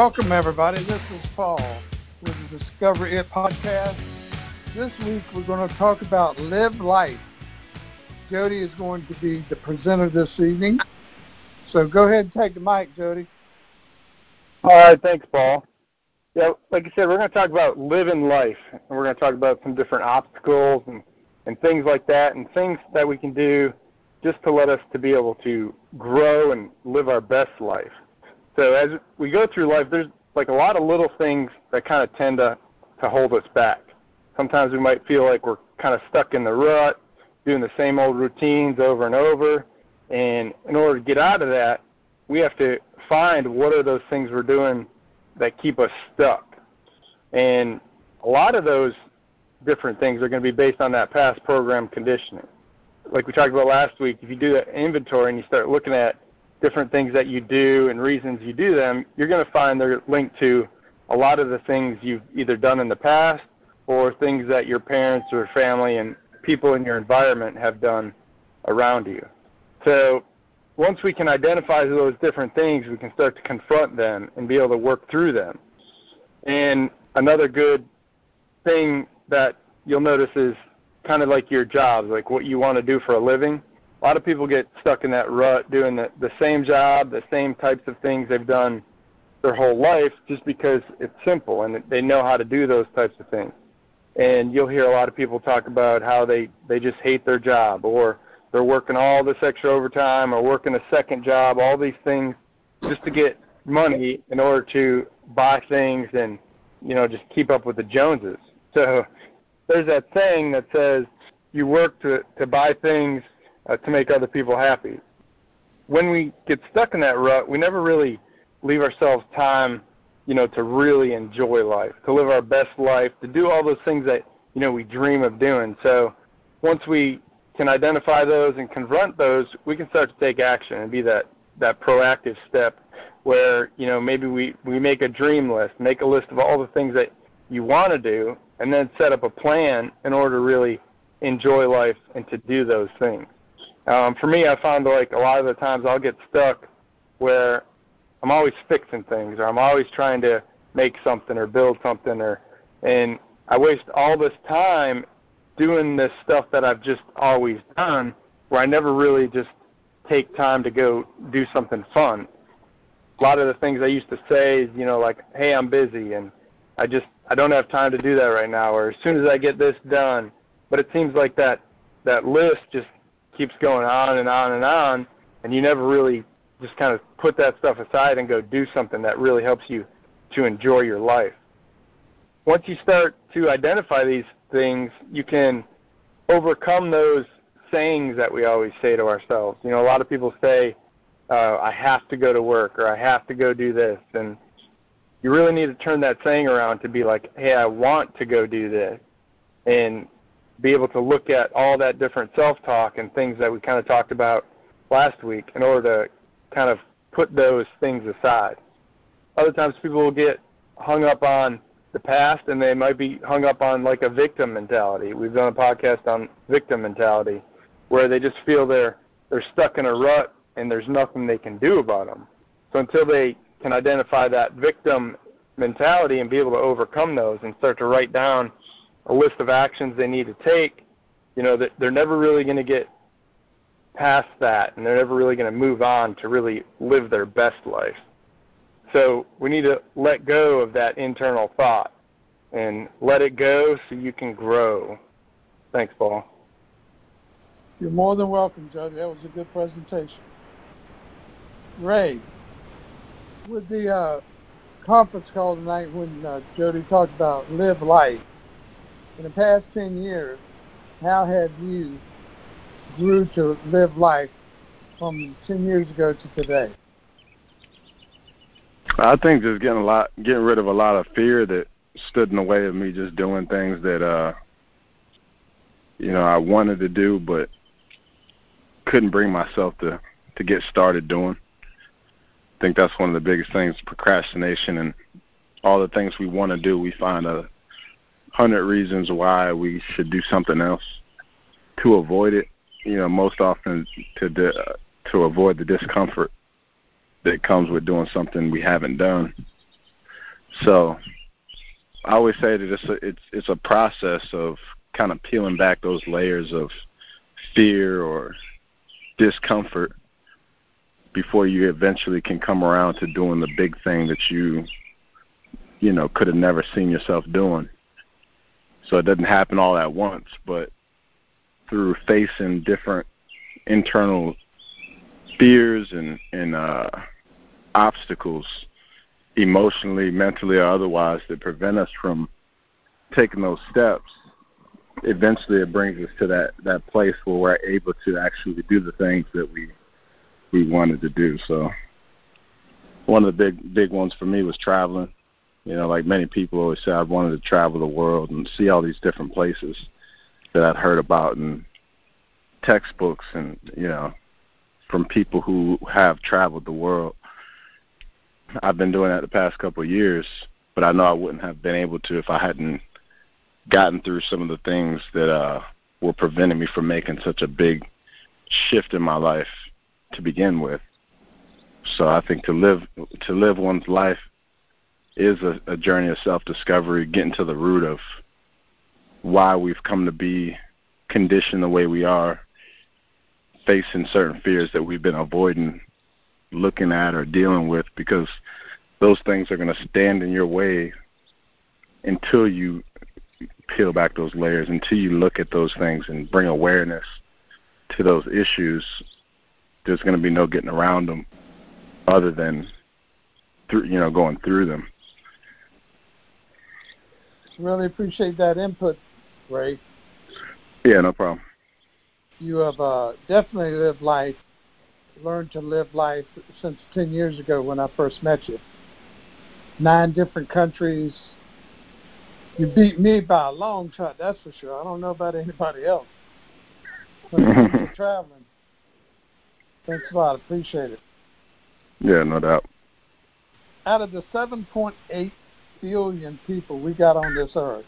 Welcome, everybody. This is Paul with the Discover It podcast. This week, we're going to talk about Live Life. Jody is going to be the presenter this evening. So go ahead and take the mic, Jody. All right. Thanks, Paul. Yeah, like I said, we're going to talk about living life. And we're going to talk about some different obstacles and things like that, and things that we can do just to let us to be able to grow and live our best life. So as we go through life, there's like a lot of little things that kind of tend to hold us back. Sometimes we might feel like we're kind of stuck in the rut, doing the same old routines over and over. And in order to get out of that, we have to find what are those things we're doing that keep us stuck. And a lot of those different things are going to be based on that past program conditioning. Like we talked about last week, if you do that inventory and you start looking at different things that you do and reasons you do them, you're going to find they're linked to a lot of the things you've either done in the past or things that your parents or family and people in your environment have done around you. So once we can identify those different things, we can start to confront them and be able to work through them. And another good thing that you'll notice is kind of like your jobs, like what you want to do for a living. A lot of people get stuck in that rut doing the same job, the same types of things they've done their whole life just because it's simple and they know how to do those types of things. And you'll hear a lot of people talk about how they just hate their job, or they're working all this extra overtime or working a second job, all these things just to get money in order to buy things and, you know, just keep up with the Joneses. So there's that saying that says you work to buy things to make other people happy. When we get stuck in that rut, we never really leave ourselves time, you know, to really enjoy life, to live our best life, to do all those things that, you know, we dream of doing. So once we can identify those and confront those, we can start to take action and be that proactive step where, you know, maybe we make a dream list, make a list of all the things that you want to do, and then set up a plan in order to really enjoy life and to do those things. For me, I found like a lot of the times I'll get stuck where I'm always fixing things, or I'm always trying to make something or build something, and I waste all this time doing this stuff that I've just always done, where I never really just take time to go do something fun. A lot of the things I used to say is, you know, like, hey, I'm busy, and I don't have time to do that right now, or as soon as I get this done. But it seems like that list just keeps going on and on and on, and you never really just kind of put that stuff aside and go do something that really helps you to enjoy your life. Once you start to identify these things, you can overcome those sayings that we always say to ourselves. You know, a lot of people say, I have to go to work, or I have to go do this, and you really need to turn that saying around to be like, hey, I want to go do this, and be able to look at all that different self-talk and things that we kind of talked about last week in order to kind of put those things aside. Other times people will get hung up on the past, and they might be hung up on like a victim mentality. We've done a podcast on victim mentality where they just feel they're stuck in a rut and there's nothing they can do about them. So until they can identify that victim mentality and be able to overcome those and start to write down a list of actions they need to take, you know, that they're never really going to get past that, and they're never really going to move on to really live their best life. So we need to let go of that internal thought and let it go so you can grow. Thanks, Paul. You're more than welcome, Jody. That was a good presentation. Ray, with the conference call tonight when Jody talked about live life, in the past 10 years, how have you grew to live life from 10 years ago to today? I think just getting rid of a lot of fear that stood in the way of me just doing things that, you know, I wanted to do but couldn't bring myself to get started doing. I think that's one of the biggest things, procrastination, and all the things we want to do, we find 100 reasons why we should do something else to avoid it, you know, most often to avoid the discomfort that comes with doing something we haven't done. So I always say that it's a process of kind of peeling back those layers of fear or discomfort before you eventually can come around to doing the big thing that you know, could have never seen yourself doing. So it doesn't happen all at once, but through facing different internal fears and obstacles, emotionally, mentally, or otherwise, that prevent us from taking those steps, eventually it brings us to that place where we're able to actually do the things that we wanted to do. So one of the big ones for me was traveling. You know, like many people always say, I wanted to travel the world and see all these different places that I'd heard about in textbooks and, you know, from people who have traveled the world. I've been doing that the past couple of years, but I know I wouldn't have been able to if I hadn't gotten through some of the things that were preventing me from making such a big shift in my life to begin with. So I think to live one's life is a journey of self-discovery, getting to the root of why we've come to be conditioned the way we are, facing certain fears that we've been avoiding looking at or dealing with, because those things are going to stand in your way until you peel back those layers, until you look at those things and bring awareness to those issues. There's going to be no getting around them other than through, you know, going through them. Really appreciate that input, Ray. Yeah, no problem. You have definitely learned to live life since 10 years ago when I first met you. 9 different countries. You beat me by a long shot, that's for sure. I don't know about anybody else. But you're traveling. Thanks a lot. Appreciate it. Yeah, no doubt. Out of the 7.8 billion people we got on this earth,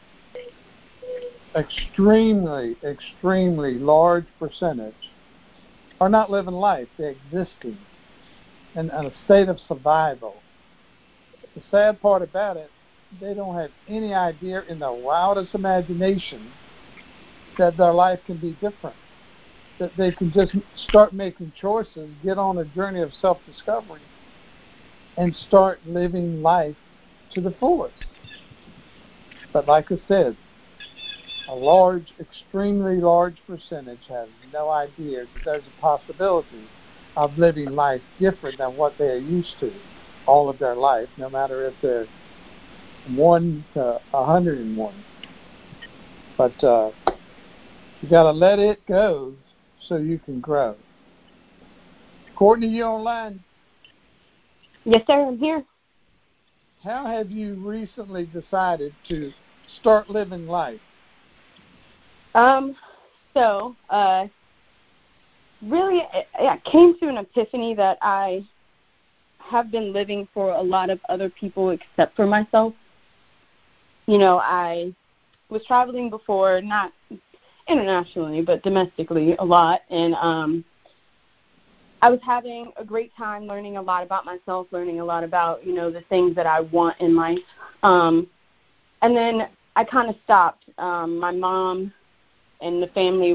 extremely, extremely large percentage are not living life. They're existing in a state of survival. The sad part about it, they don't have any idea in their wildest imagination that their life can be different, that they can just start making choices, get on a journey of self-discovery, and start living life to the fullest. But like I said, a large, extremely large percentage has no idea that there's a possibility of living life different than what they are used to all of their life, no matter if they're 1 to 101. But you got to let it go so you can grow. Courtney, you online? Yes, sir, I'm here. How have you recently decided to start living life? Really, I came to an epiphany that I have been living for a lot of other people except for myself. You know, I was traveling before, not internationally, but domestically a lot, and I was having a great time learning a lot about myself, learning a lot about, you know, the things that I want in life. And then I kind of stopped. My mom and the family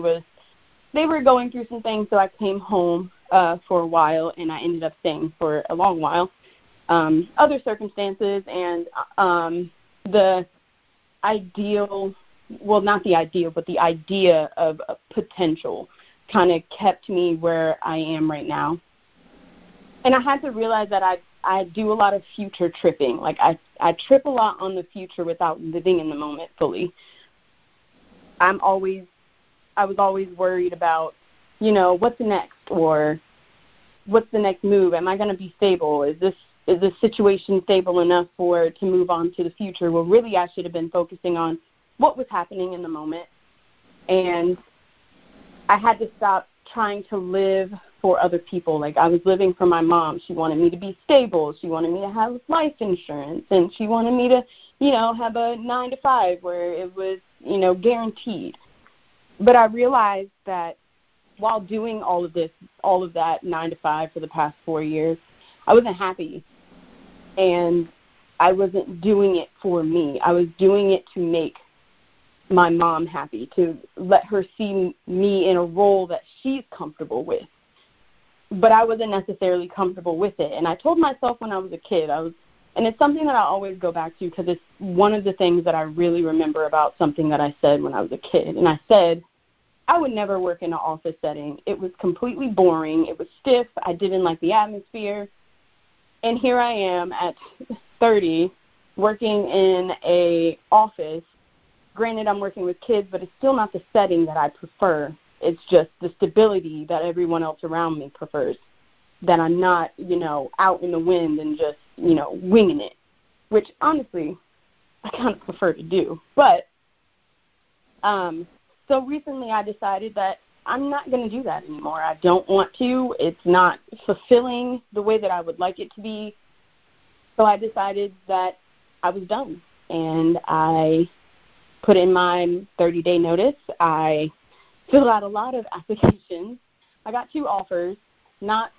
they were going through some things, so I came home for a while, and I ended up staying for a long while. Other circumstances and the idea of potential kind of kept me where I am right now. And I had to realize that I do a lot of future tripping. Like, I trip a lot on the future without living in the moment fully. I was always worried about, you know, what's next, or what's the next move? Am I going to be stable? Is this situation stable enough to move on to the future? Well, really, I should have been focusing on what was happening in the moment. And I had to stop trying to live for other people. Like, I was living for my mom. She wanted me to be stable. She wanted me to have life insurance. And she wanted me to, you know, have a 9-to-5 where it was, you know, guaranteed. But I realized that while doing all of that 9-to-5 for the past 4 years, I wasn't happy. And I wasn't doing it for me. I was doing it to make my mom happy, to let her see me in a role that she's comfortable with. But I wasn't necessarily comfortable with it. And I told myself when I was a kid, and it's something that I always go back to because it's one of the things that I really remember about something that I said when I was a kid. And I said, I would never work in an office setting. It was completely boring. It was stiff. I didn't like the atmosphere. And here I am at 30 working in a office. Granted, I'm working with kids, but it's still not the setting that I prefer. It's just the stability that everyone else around me prefers, that I'm not, out in the wind and just, winging it, which honestly I kind of prefer to do. But so recently I decided that I'm not going to do that anymore. I don't want to. It's not fulfilling the way that I would like it to be. So I decided that I was done, and I put in my 30-day notice. I filled out a lot of applications. I got 2 offers, not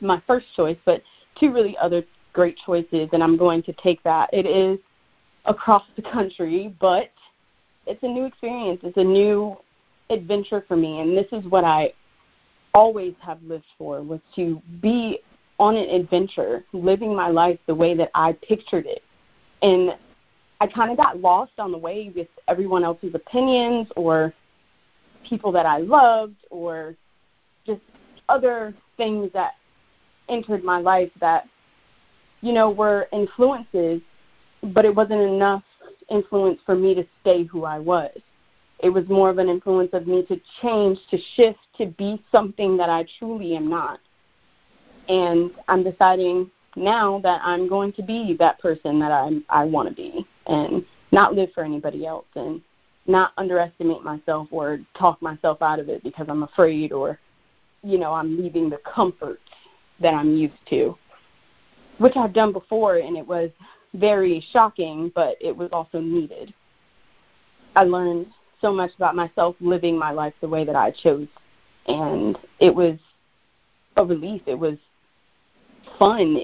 my first choice, but 2 really other great choices, and I'm going to take that. It is across the country, but it's a new experience. It's a new adventure for me, and this is what I always have lived for, was to be on an adventure, living my life the way that I pictured it. And I kind of got lost on the way with everyone else's opinions or people that I loved or just other things that entered my life that, were influences, but it wasn't enough influence for me to stay who I was. It was more of an influence of me to change, to shift, to be something that I truly am not. And I'm deciding now that I'm going to be that person that I want to be and not live for anybody else and not underestimate myself or talk myself out of it because I'm afraid or, I'm leaving the comfort that I'm used to, which I've done before, and it was very shocking, but it was also needed. I learned so much about myself living my life the way that I chose, and it was a release. It was fun.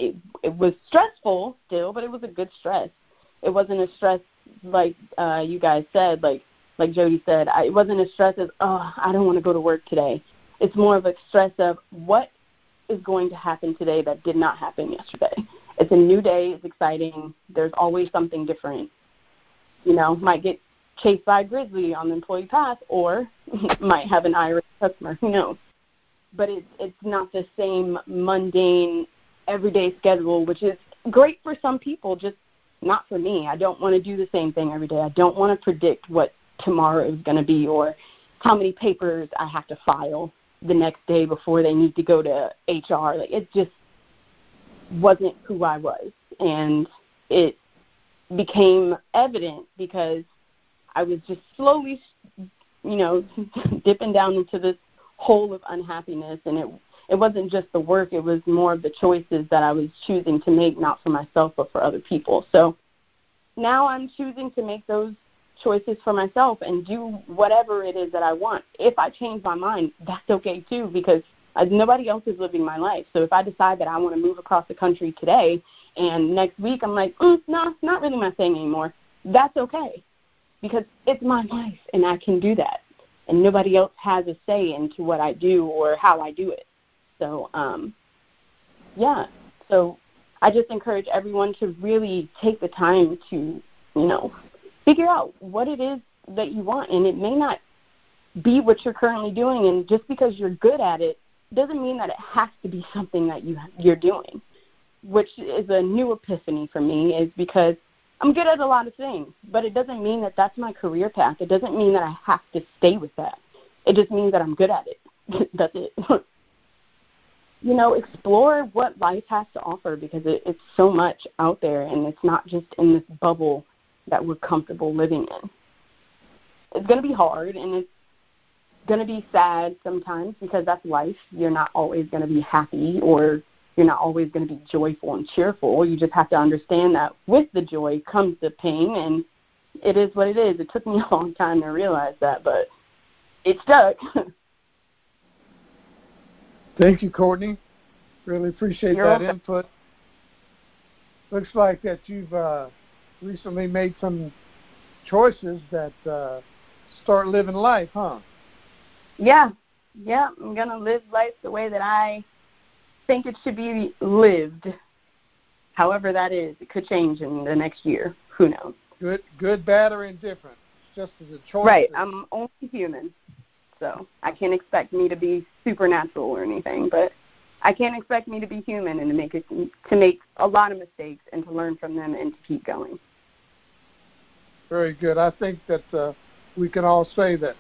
It was stressful still, but it was a good stress. It wasn't a stress like you guys said, like Jody said. It wasn't a stress of, I don't want to go to work today. It's more of a stress of what is going to happen today that did not happen yesterday. It's a new day. It's exciting. There's always something different. Might get chased by a grizzly on the employee path or might have an irate customer. Who knows? But it's not the same mundane everyday schedule, which is great for some people, just not for me. I don't want to do the same thing every day. I don't want to predict what tomorrow is going to be or how many papers I have to file the next day before they need to go to HR. Like, it just wasn't who I was. And it became evident because I was just slowly, dipping down into this hole of unhappiness. And it wasn't just the work. It was more of the choices that I was choosing to make, not for myself, but for other people. So now I'm choosing to make those choices for myself and do whatever it is that I want. If I change my mind, that's okay too, because nobody else is living my life. So if I decide that I want to move across the country today and next week I'm like, no, not really my thing anymore, that's okay, because it's my life and I can do that. And nobody else has a say into what I do or how I do it. So, so I just encourage everyone to really take the time to, figure out what it is that you want. And it may not be what you're currently doing. And just because you're good at it doesn't mean that it has to be something that you're doing, which is a new epiphany for me, is because I'm good at a lot of things, but it doesn't mean that that's my career path. It doesn't mean that I have to stay with that. It just means that I'm good at it. That's it. Explore what life has to offer, because it's so much out there, and it's not just in this bubble that we're comfortable living in. It's going to be hard, and it's going to be sad sometimes, because that's life. You're not always going to be happy, or you're not always going to be joyful and cheerful. You just have to understand that with the joy comes the pain, and it is what it is. It took me a long time to realize that, but it stuck. Thank you, Courtney. Really appreciate that input. looks like that you've recently made some choices that start living life, huh? Yeah, I'm going to live life the way that I think it should be lived, however that is. It could change in the next year. Who knows? Good, bad, or indifferent. Just as a choice. Right. I'm only human, so I can't expect me to be supernatural or anything, but I can't expect me to be human and to make a lot of mistakes and to learn from them and to keep going. Very good. I think that we can all say that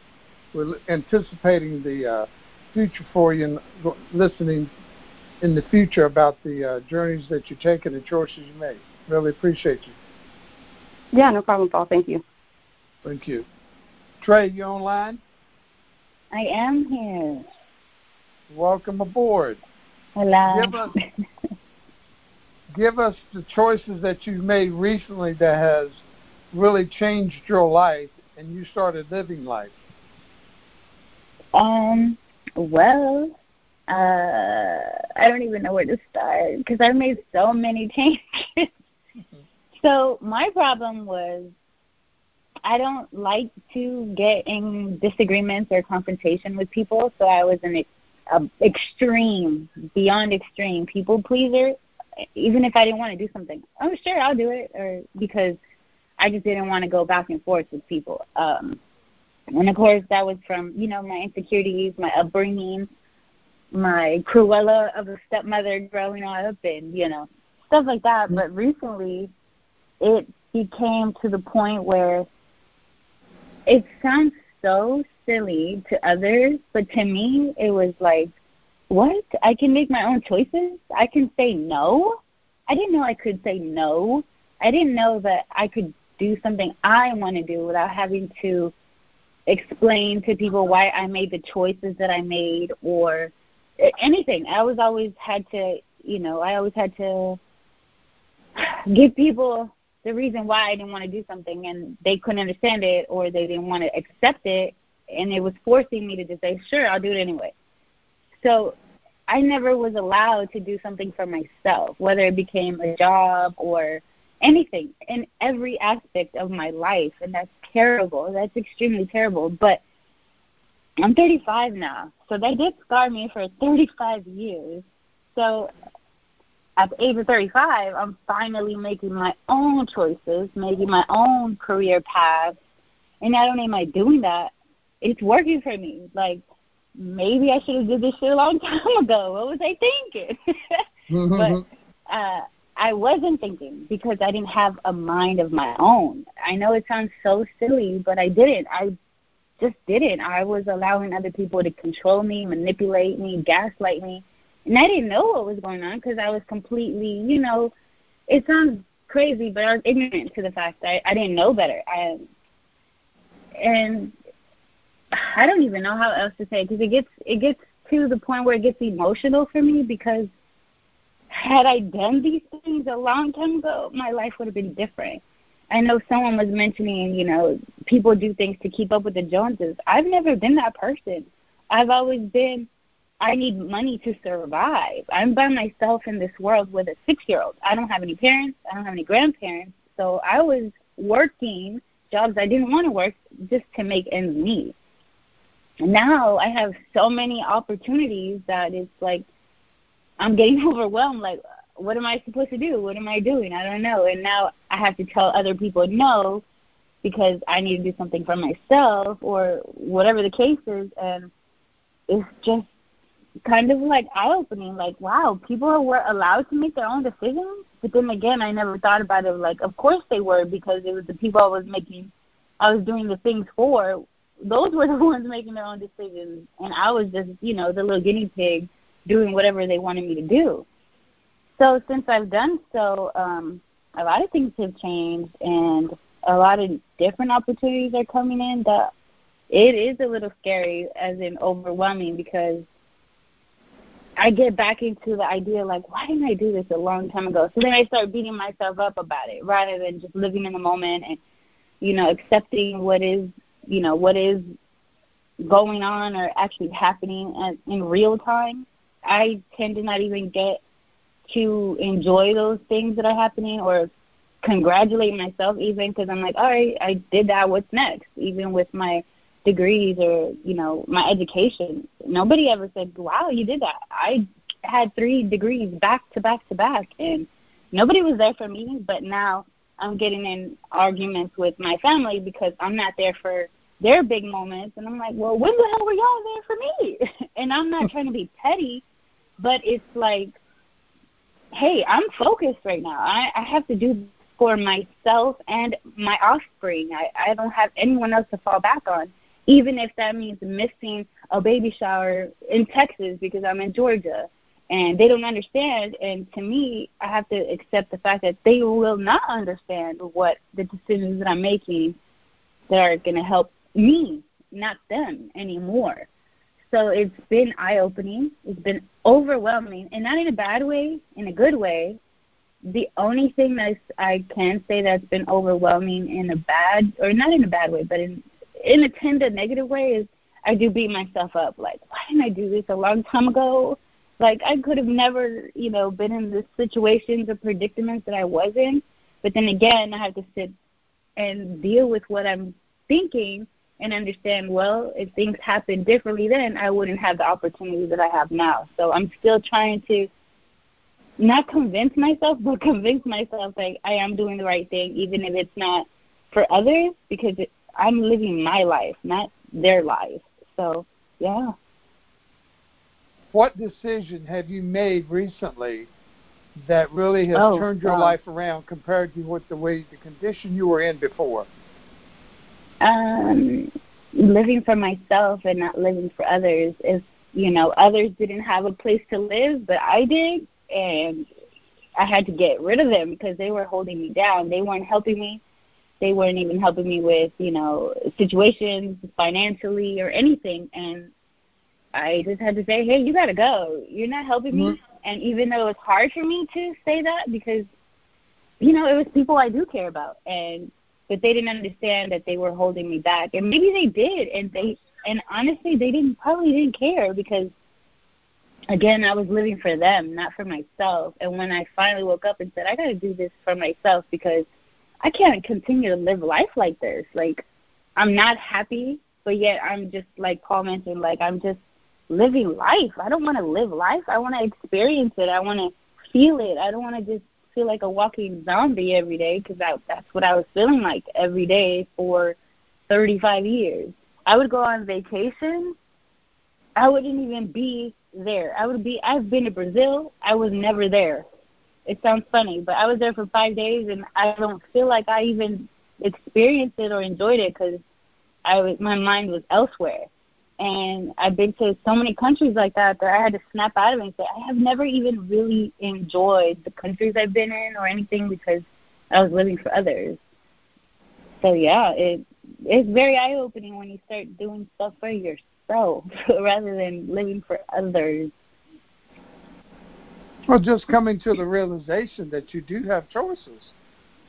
we're anticipating the future for you and listening in the future about the journeys that you take and the choices you make. Really appreciate you. Yeah, no problem, Paul. Thank you. Thank you. Trey, you online? I am here. Welcome aboard. Hello. Give us the choices that you've made recently that has really changed your life and you started living life. I don't even know where to start because I've made so many changes. Mm-hmm. So my problem was I don't like to get in disagreements or confrontation with people, so I was an extreme, beyond extreme people pleaser. Even if I didn't want to do something, oh, sure, I'll do it, or because I just didn't want to go back and forth with people. And, of course, that was from, my insecurities, my upbringing, my Cruella of a stepmother growing up and, stuff like that. But recently it became to the point where it sounds so silly to others, but to me it was like, what? I can make my own choices? I can say no? I didn't know I could say no. I didn't know that I could do something I want to do without having to explain to people why I made the choices that I made or anything. I always had to give people the reason why I didn't want to do something, and they couldn't understand it or they didn't want to accept it, and it was forcing me to just say, sure, I'll do it anyway. So I never was allowed to do something for myself, whether it became a job or anything, in every aspect of my life, and that's terrible. That's extremely terrible, but I'm 35 now, so they did scar me for 35 years. So at the age of 35, I'm finally making my own choices, making my own career path, and not only am I doing that, it's working for me. Like, maybe I should have did this shit a long time ago. What was I thinking? Mm-hmm. But I wasn't thinking because I didn't have a mind of my own. I know it sounds so silly, but I didn't. I just didn't. I was allowing other people to control me, manipulate me, gaslight me. And I didn't know what was going on because I was completely, it sounds crazy, but I was ignorant to the fact that I didn't know better. And I don't even know how else to say it because it gets to the point where it gets emotional for me because had I done these things a long time ago, my life would have been different. I know someone was mentioning, people do things to keep up with the Joneses. I've never been that person. I've always been, I need money to survive. I'm by myself in this world with a 6-year-old. I don't have any parents. I don't have any grandparents. So I was working jobs I didn't want to work just to make ends meet. Now I have so many opportunities that it's like, I'm getting overwhelmed, like, what am I supposed to do? What am I doing? I don't know. And now I have to tell other people no because I need to do something for myself or whatever the case is. And it's just kind of like eye-opening, like, wow, people were allowed to make their own decisions. But then again, I never thought about it like, of course they were because it was the people I was doing the things for. Those were the ones making their own decisions. And I was just, the little guinea pig, doing whatever they wanted me to do. So since I've done so, a lot of things have changed and a lot of different opportunities are coming in that it is a little scary as in overwhelming because I get back into the idea like, why didn't I do this a long time ago? So then I start beating myself up about it rather than just living in the moment and, accepting what is going on or actually happening in real time. I tend to not even get to enjoy those things that are happening or congratulate myself even, because I'm like, all right, I did that. What's next? Even with my degrees or, you know, my education, nobody ever said, wow, you did that. I had 3 degrees back to back to back, and nobody was there for me. But now I'm getting in arguments with my family because I'm not there for their big moments. And I'm like, well, when the hell were y'all there for me? And I'm not trying to be petty, but it's like, hey, I'm focused right now. I have to do for myself and my offspring. I don't have anyone else to fall back on, even if that means missing a baby shower in Texas because I'm in Georgia. And they don't understand, and to me, I have to accept the fact that they will not understand what the decisions that I'm making that are going to help me, not them anymore. So it's been eye-opening. It's been overwhelming, and not in a bad way, in a good way. The only thing that I can say that's been overwhelming in a bad, or not in a bad way, but in a tender negative way is I do beat myself up. Like, why didn't I do this a long time ago? Like, I could have never, you know, been in the situations or predicaments that I was in. But then again, I have to sit and deal with what I'm thinking and understand, well, if things happened differently then, I wouldn't have the opportunity that I have now. So I'm still trying to not convince myself, but convince myself like I am doing the right thing, even if it's not for others, because I'm living my life, not their life. So, yeah. What decision have you made recently that really has turned your life around compared to what the condition you were in before? Living for myself and not living for others. If, you know, others didn't have a place to live, but I did, and I had to get rid of them because they were holding me down. They weren't helping me. They weren't even helping me with, you know, situations financially or anything, and I just had to say, hey, you got to go. You're not helping me. Mm-hmm. And even though it's hard for me to say that because, you know, it was people I do care about. But they didn't understand that they were holding me back. And maybe they did. And honestly, they probably didn't care because, again, I was living for them, not for myself. And when I finally woke up and said, I got to do this for myself because I can't continue to live life like this. Like, I'm not happy, but yet I'm just, like Paul mentioned, like I'm just living life. I don't want to live life. I want to experience it. I want to feel it. I don't want to just feel like a walking zombie every day because that's what I was feeling like every day for 35 years. I would go on vacation. I wouldn't even be there. I've been to Brazil. I was never there. It sounds funny, but I was there for 5 days, and I don't feel like I even experienced it or enjoyed it because my mind was elsewhere. And I've been to so many countries like that that I had to snap out of it and say, I have never even really enjoyed the countries I've been in or anything because I was living for others. So, yeah, it's very eye-opening when you start doing stuff for yourself rather than living for others. Well, just coming to the realization that you do have choices.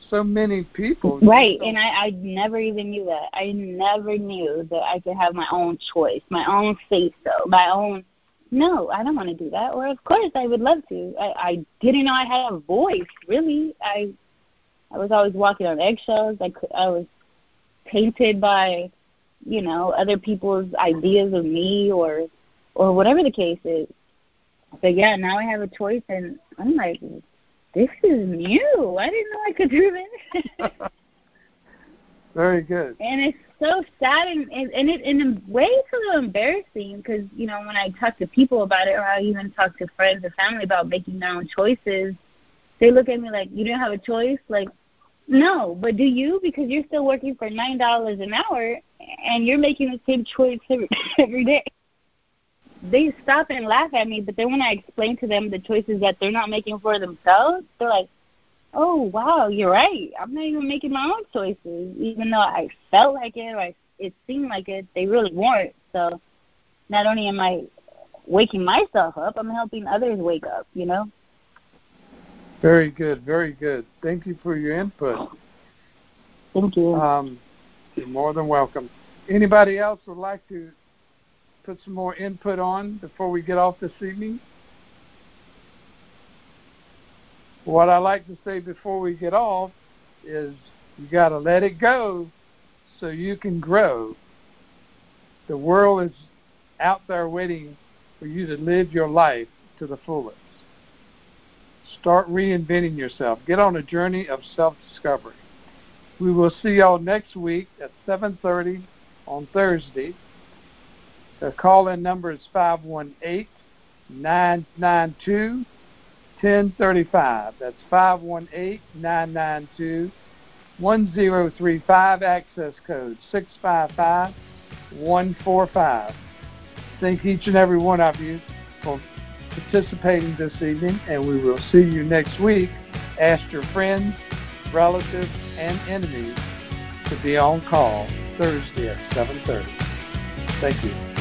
So many people. Right, and I never even knew that. I never knew that I could have my own choice, my own say-so, my own, no, I don't want to do that, or of course I would love to. I didn't know I had a voice, really. I was always walking on eggshells. I was tainted by, you know, other people's ideas of me or whatever the case is. But, yeah, now I have a choice, and I'm like, this is new. I didn't know I could do this. Very good. And it's so sad, and it in a way it's a little embarrassing because, you know, when I talk to people about it, or I even talk to friends or family about making their own choices, they look at me like, you didn't have a choice? Like, no, but do you? Because you're still working for $9 an hour, and you're making the same choice every day. They stop and laugh at me, but then when I explain to them the choices that they're not making for themselves, they're like, oh, wow, you're right. I'm not even making my own choices. Even though I felt like it or it seemed like it, they really weren't. So not only am I waking myself up, I'm helping others wake up, you know? Very good, very good. Thank you for your input. Thank you. You're more than welcome. Anybody else would like to put some more input on before we get off this evening? What I like to say before we get off is you got to let it go so you can grow. The world is out there waiting for you to live your life to the fullest. Start reinventing yourself. Get on a journey of self-discovery. We will see y'all next week at 7:30 on Thursday. The call-in number is 518-992-1035. That's 518-992-1035, access code 655145. Thank each and every one of you for participating this evening, and we will see you next week. Ask your friends, relatives, and enemies to be on call Thursday at 7:30. Thank you.